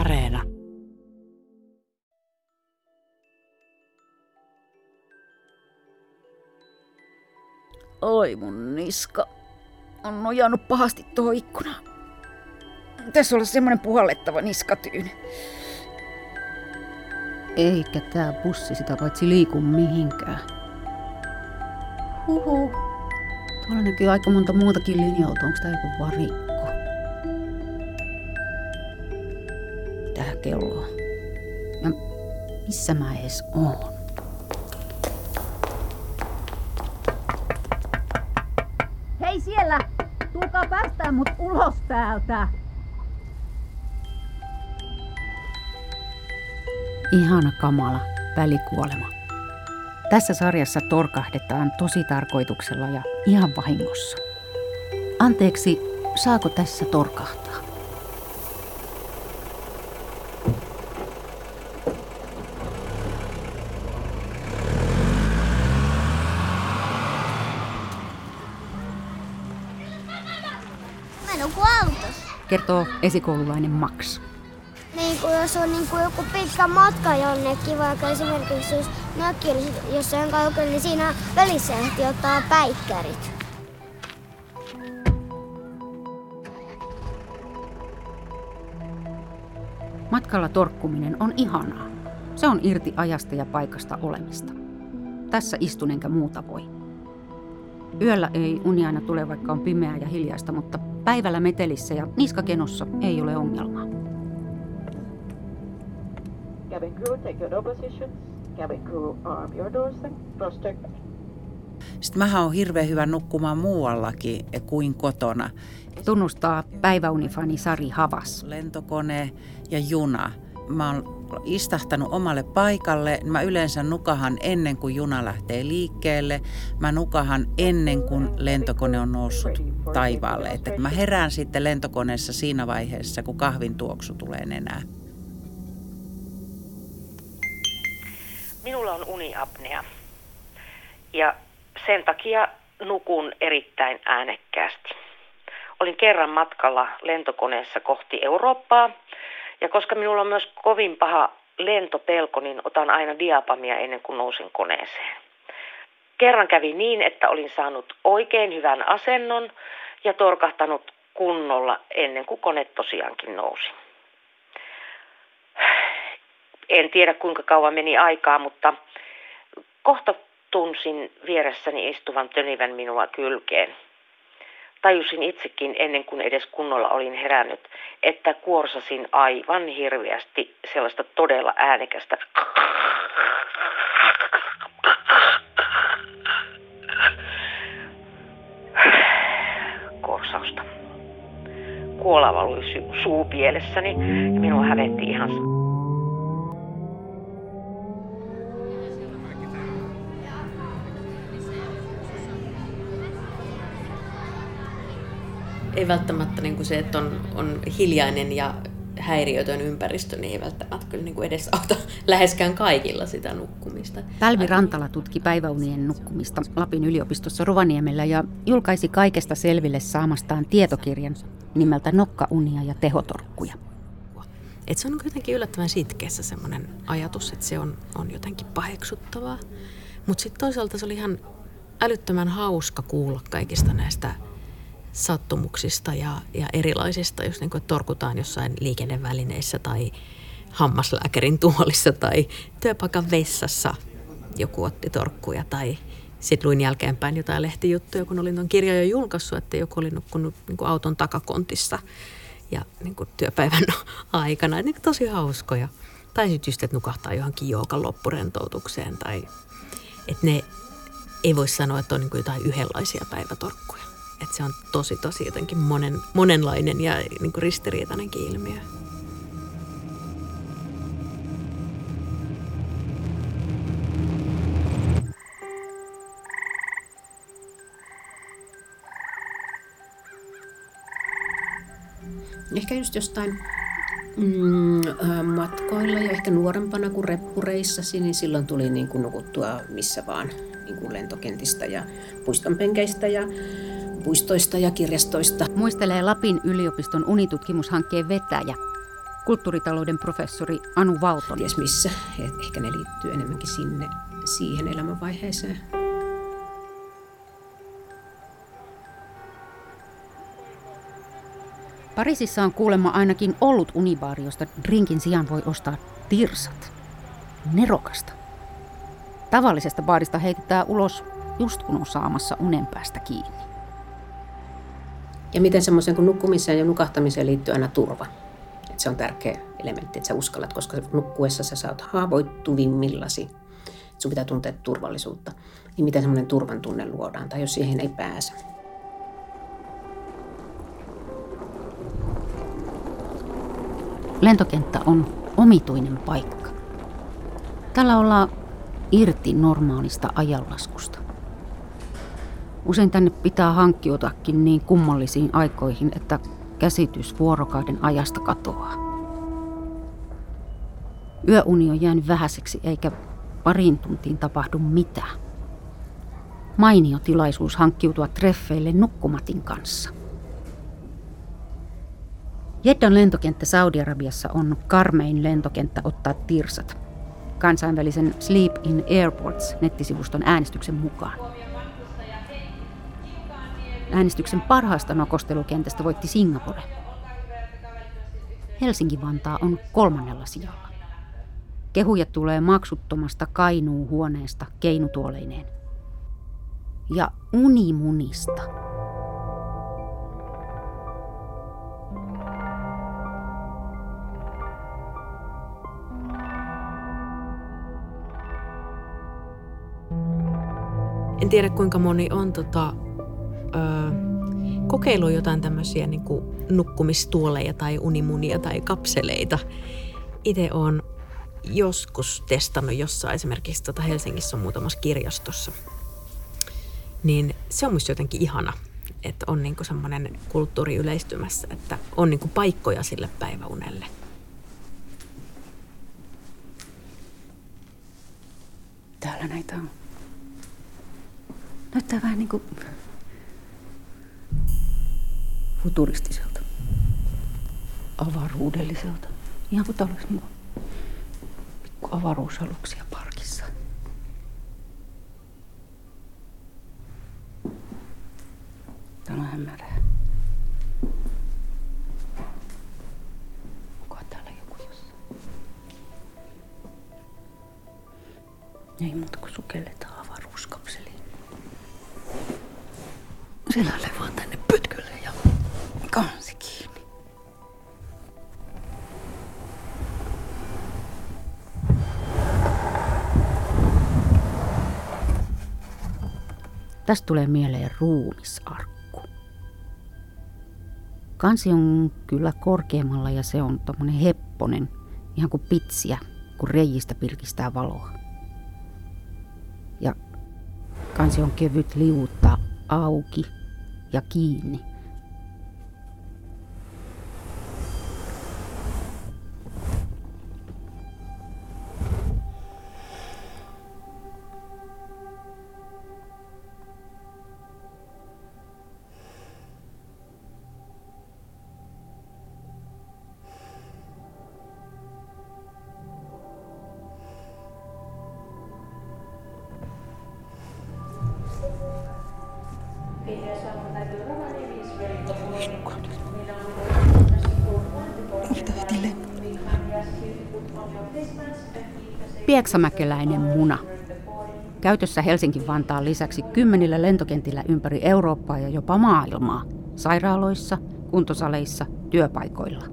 Areena. Oi mun niska. On nojannut pahasti tuohon ikkunaan. Tässä olisi semmoinen puhallettava niskatyyny. Eikä tää bussi sitä paitsi liiku mihinkään. Huhu. Tuolla näkyy aika monta muutakin linja-autoa. Onko tää joku varikko? Mitähän kelloa? Ja missä mä edes oon? Hei siellä! Tulkaa päästää mut ulos täältä! Ihana kamala välikuolema. Tässä sarjassa torkahdetaan tosi tarkoituksella ja ihan vahingossa. Anteeksi, saako tässä torkahtaa? Mä en oo ku autossa, kertoo esikoululainen Max. Jos on niin kuin joku pitkä matka jonnekin, vaikka esimerkiksi jos mökki jossain kaukana, niin siinä välissä ehti ottaa päikkärit. Matkalla torkkuminen on ihanaa. Se on irti ajasta ja paikasta olemista. Tässä istun enkä muuta voi. Yöllä ei uni aina tule, vaikka on pimeää ja hiljaista, mutta päivällä metelissä ja niskakenossa ei ole ongelmaa. Cabin crew, take your door positions. Cabin crew, arm your doors and cross-check. Sitten mähän on hirveän hyvä nukkumaan muuallakin kuin kotona. Tunnustaa päiväunifani Sari Havas. Lentokone ja juna. Mä oon istahtanut omalle paikalle. Mä yleensä nukahan ennen kuin juna lähtee liikkeelle. Mä nukahan ennen kuin lentokone on noussut taivaalle. Että mä herään sitten lentokoneessa siinä vaiheessa, kun kahvin tuoksu tulee nenään. Minulla on uniapnea ja sen takia nukun erittäin äänekkäästi. Olin kerran matkalla lentokoneessa kohti Eurooppaa ja koska minulla on myös kovin paha lentopelko, niin otan aina diapamia ennen kuin nousin koneeseen. Kerran kävi niin, että olin saanut oikein hyvän asennon ja torkahtanut kunnolla ennen kuin kone tosiaankin nousi. En tiedä kuinka kauan meni aikaa, mutta kohta tunsin vieressäni istuvan tönivän minua kylkeen. Tajusin itsekin ennen kuin edes kunnolla olin herännyt, että kuorsasin aivan hirveästi sellaista todella äänekästä. Korsausta. Kuola valui suu pielessäni ja minua hävetti ihan. Ei välttämättä niin se, että on hiljainen ja häiriötön ympäristö, niin ei välttämättä kyllä niin edes auta läheskään kaikilla sitä nukkumista. Pälvi Rantala tutki päiväunien nukkumista Lapin yliopistossa Rovaniemellä ja julkaisi kaikesta selville saamastaan tietokirjan nimeltä Nokkaunia ja tehotorkkuja. Et se on jotenkin yllättävän sitkeässä semmoinen ajatus, että se on jotenkin paheksuttavaa. Mutta sitten toisaalta se oli ihan älyttömän hauska kuulla kaikista näistä sattumuksista ja erilaisista, jos niin kuin torkutaan jossain liikennevälineissä tai hammaslääkärin tuolissa tai työpaikan vessassa joku otti torkkuja tai sitten luin jälkeenpäin jotain lehtijuttuja, kun olin tuon kirjan jo julkaissut, että joku oli nukkunut niin kuin auton takakontissa ja niin kuin työpäivän aikana. Niin kuin tosi hauskoja. Tai sitten just, että nukahtaa johonkin joogan loppurentoutukseen tai että ne ei voi sanoa, että on niin kuin jotain yhdenlaisia päivätorkkuja. Että se on tosi jotenkin monenlainen ja niin kuin ristiriitainenkin ilmiö. Ehkä just jostain matkoilla ja ehkä nuorempana kuin reppureissasi, niin silloin tuli niin kuin nukuttua missä vaan niin kuin lentokentistä ja puistonpenkeistä ja puistoista ja kirjastoista. Muistelee Lapin yliopiston unitutkimushankkeen vetäjä kulttuuritalouden professori Anu Valtonen. Ties missä, ehkä ne liittyy enemmänkin sinne, siihen elämänvaiheeseen. Pariisissa on kuulemma ainakin ollut unibaari, josta drinkin sijaan voi ostaa tirsat. Nerokasta. Tavallisesta baarista heitetään ulos just kun on saamassa unen päästä kiinni. Ja miten semmoisen kuin nukkumiseen ja nukahtamiseen liittyy aina turva. Et se on tärkeä elementti, että sä uskallat, koska nukkuessa sä oot haavoittuvimmillasi. Et sun pitää tuntea turvallisuutta. Niin miten semmoinen turvan tunne luodaan tai jos siihen ei pääse. Lentokenttä on omituinen paikka. Täällä ollaan irti normaalista ajanlaskusta. Usein tänne pitää hankkiutakin niin kummallisiin aikoihin, että käsitys vuorokauden ajasta katoaa. Yöuni on jäänyt vähäiseksi eikä pariin tuntiin tapahdu mitään. Mainio tilaisuus hankkiutua treffeille nukkumatin kanssa. Jeddan lentokenttä Saudi-Arabiassa on karmein lentokenttä ottaa tirsat. Kansainvälisen Sleep in Airports -nettisivuston äänestyksen mukaan. Äänestyksen parhaasta nokostelukentästä voitti Singapore. Helsinki-Vantaa on 3. sijalla. Kehuja tulee maksuttomasta Kainuun huoneesta keinutuoleineen. Ja unimunista. En tiedä kuinka moni on kokeilu jotain tämmöisiä niin kuin nukkumistuoleja tai unimunia tai kapseleita. Itse olen joskus testannut jossain esimerkiksi Helsingissä on muutamassa kirjastossa. Niin se on musta jotenkin ihana, että on niin kuin semmoinen kulttuuri yleistymässä, että on niin kuin paikkoja sille päiväunelle. Täällä näitä on. Näyttää vähän niin kuin futuristiselta, avaruudelliselta. Ihan kuin täällä olisi niin pikku avaruusaluksia parkissa. Täällä on hämärää. Onkohan täällä joku jossain? Ei muuta kuin sukelletaan avaruuskapseliin. Selälle vaan tänne pötkölle ja kansi kiinni. Tästä tulee mieleen ruumisarkku. Kansi on kyllä korkeammalla ja se on tommonen hepponen, ihan kuin pitsiä, kun reijistä pilkistää valoa. Ja kansi on kevyt liuuttaa auki ja kiinni. Pieksämäkeläinen muna. Käytössä Helsinki-Vantaan lisäksi 10 lentokentillä ympäri Eurooppaa ja jopa maailmaa. Sairaaloissa, kuntosaleissa, työpaikoilla.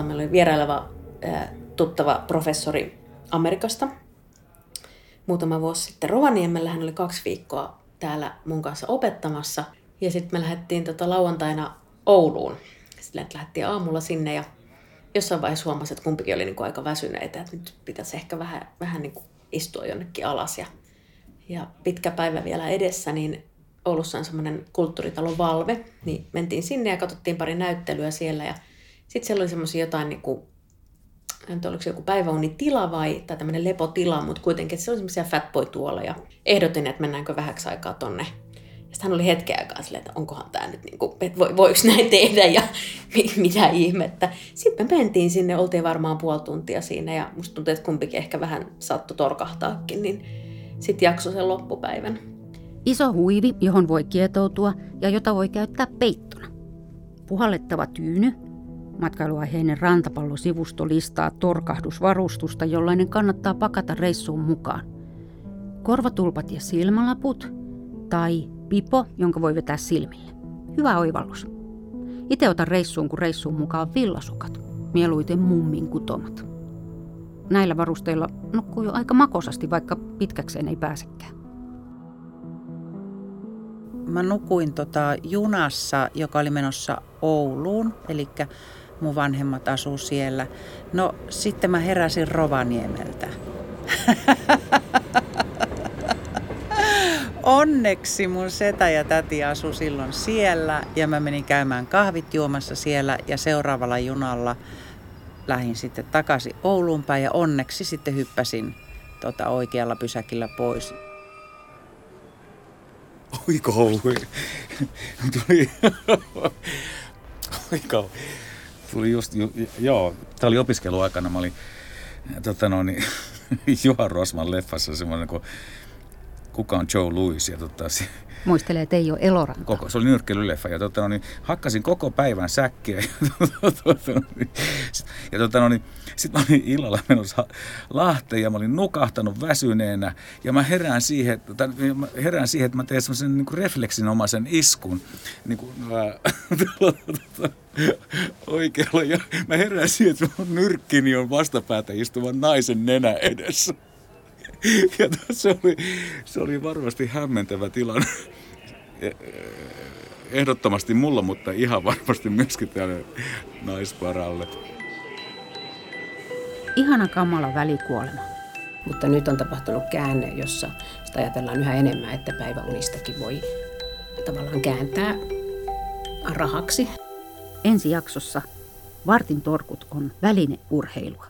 Meillä oli vieraileva tuttava professori Amerikasta muutama vuosi sitten Rovaniemellä. Hän oli 2 viikkoa täällä mun kanssa opettamassa. Ja sitten me lähdettiin lauantaina Ouluun. Sitten lähdettiin aamulla sinne ja jossain vaiheessa huomasin, että kumpikin oli niinku aika väsyneitä. Että nyt pitäisi ehkä vähän niinku istua jonnekin alas. Ja ja pitkä päivä vielä edessä, niin Oulussa on semmoinen kulttuuritalo Valve, niin mentiin sinne ja katsottiin pari näyttelyä siellä ja sitten siellä oli semmoisia jotain niinku, oliko se joku päiväunitila tai tämmöinen lepotila, mutta kuitenkin se oli semmoisia fatboy-tuoleja. Ehdotin, että mennäänkö vähäksi aikaa tonne. Sitten hän oli hetken aikaa silleen, että onkohan tämä nyt, niin kuin, että voiko näin tehdä ja mitä ihmettä. Sitten me mentiin sinne, oltiin varmaan puoli tuntia siinä ja musta tuntuu, että kumpikin ehkä vähän saattoi torkahtaakin, niin sitten jaksoi sen loppupäivän. Iso huivi, johon voi kietoutua ja jota voi käyttää peittona. Puhallettava tyyny. Matkailuaiheinen rantapallosivusto listaa torkahdusvarustusta, jollainen kannattaa pakata reissuun mukaan. Korvatulpat ja silmälaput tai pipo, jonka voi vetää silmille. Hyvä oivallus. Itse otan reissuun, kun reissuun mukaan villasukat, mieluiten mummin kutomat. Näillä varusteilla nukkuu jo aika makosasti, vaikka pitkäkseen ei pääsekään. Mä nukuin junassa, joka oli menossa Ouluun, eli mun vanhemmat asuu siellä. No sitten mä heräsin Rovaniemeltä. Onneksi mun setä ja täti asui silloin siellä ja mä menin käymään kahvit juomassa siellä ja seuraavalla junalla lähdin sitten takaisin Ouluun päin ja onneksi sitten hyppäsin oikealla pysäkillä pois. Oiko Oulu? Tuli just, joo. Tämä oli opiskeluaikana. Mä olin Juha Rosman leffassa semmoinen kuin Kuka on Joe Louis? Ja muistelee, että ei ole Eloranta. Se oli nyrkkeilyleffa. Ja hakkasin koko päivän säkkiä. Ja sitten mä olin illalla menossa Lahteen ja mä olin nukahtanut väsyneenä. Ja mä herään siihen, että mä teen semmoisen niin kuin refleksinomaisen iskun. Niin kuin, oikealla. Ja mä herään siihen, että mun nyrkkini on vastapäätä istuvan naisen nenä edessä. Ja se oli varmasti hämmentävä tilanne, ehdottomasti mulla, mutta ihan varmasti myöskin tälle naisparalle. Ihana kamala välikuolema. Mutta nyt on tapahtunut käänne, jossa sitä ajatellaan yhä enemmän, että päiväunistakin voi tavallaan kääntää rahaksi. Ensi jaksossa Vartin torkut on välineurheilua.